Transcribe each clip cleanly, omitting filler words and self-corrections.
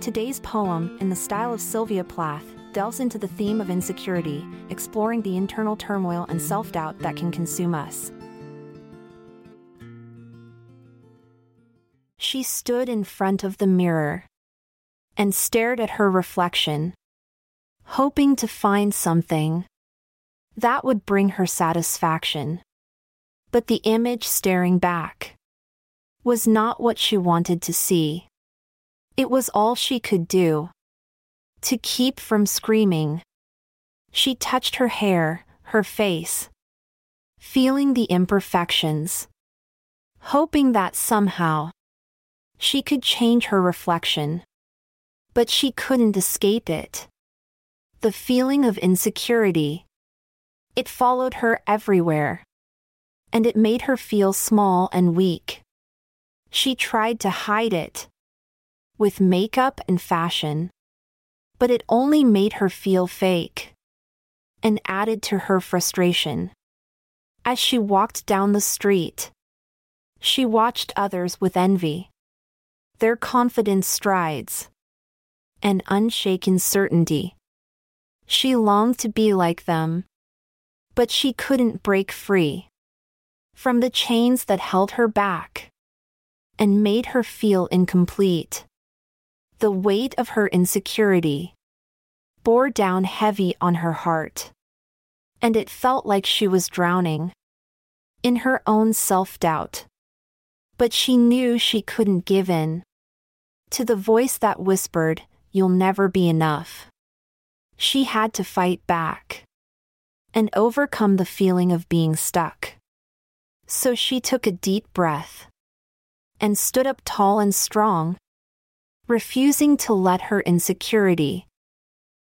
Today's poem, in the style of Sylvia Plath, delves into the theme of insecurity, exploring the internal turmoil and self-doubt that can consume us. She stood in front of the mirror and stared at her reflection, hoping to find something that would bring her satisfaction. But the image staring back was not what she wanted to see. It was all she could do to keep from screaming. She touched her hair, her face, feeling the imperfections, hoping that somehow she could change her reflection. But she couldn't escape it. The feeling of insecurity, it followed her everywhere, and it made her feel small and weak. She tried to hide it with makeup and fashion, but it only made her feel fake and added to her frustration. As she walked down the street, she watched others with envy, their confident strides and unshaken certainty. She longed to be like them, but she couldn't break free from the chains that held her back and made her feel incomplete. The weight of her insecurity bore down heavy on her heart, and it felt like she was drowning in her own self-doubt. But she knew she couldn't give in to the voice that whispered, "You'll never be enough." She had to fight back and overcome the feeling of being stuck. So she took a deep breath and stood up tall and strong, refusing to let her insecurity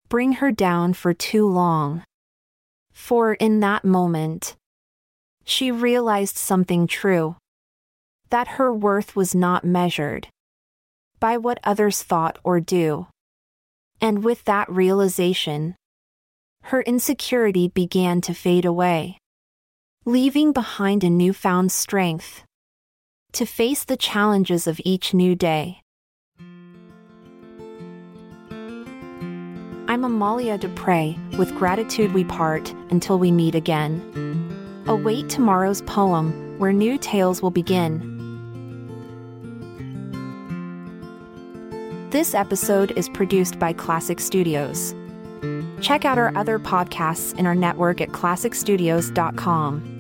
bring her down for too long. For in that moment, she realized something true: that her worth was not measured by what others thought or do. And with that realization, her insecurity began to fade away, leaving behind a newfound strength to face the challenges of each new day. I'm Amalia Dupre. With gratitude we part, until we meet again. Await tomorrow's poem, where new tales will begin. This episode is produced by Klassic Studios. Check out our other podcasts in our network at classicstudios.com.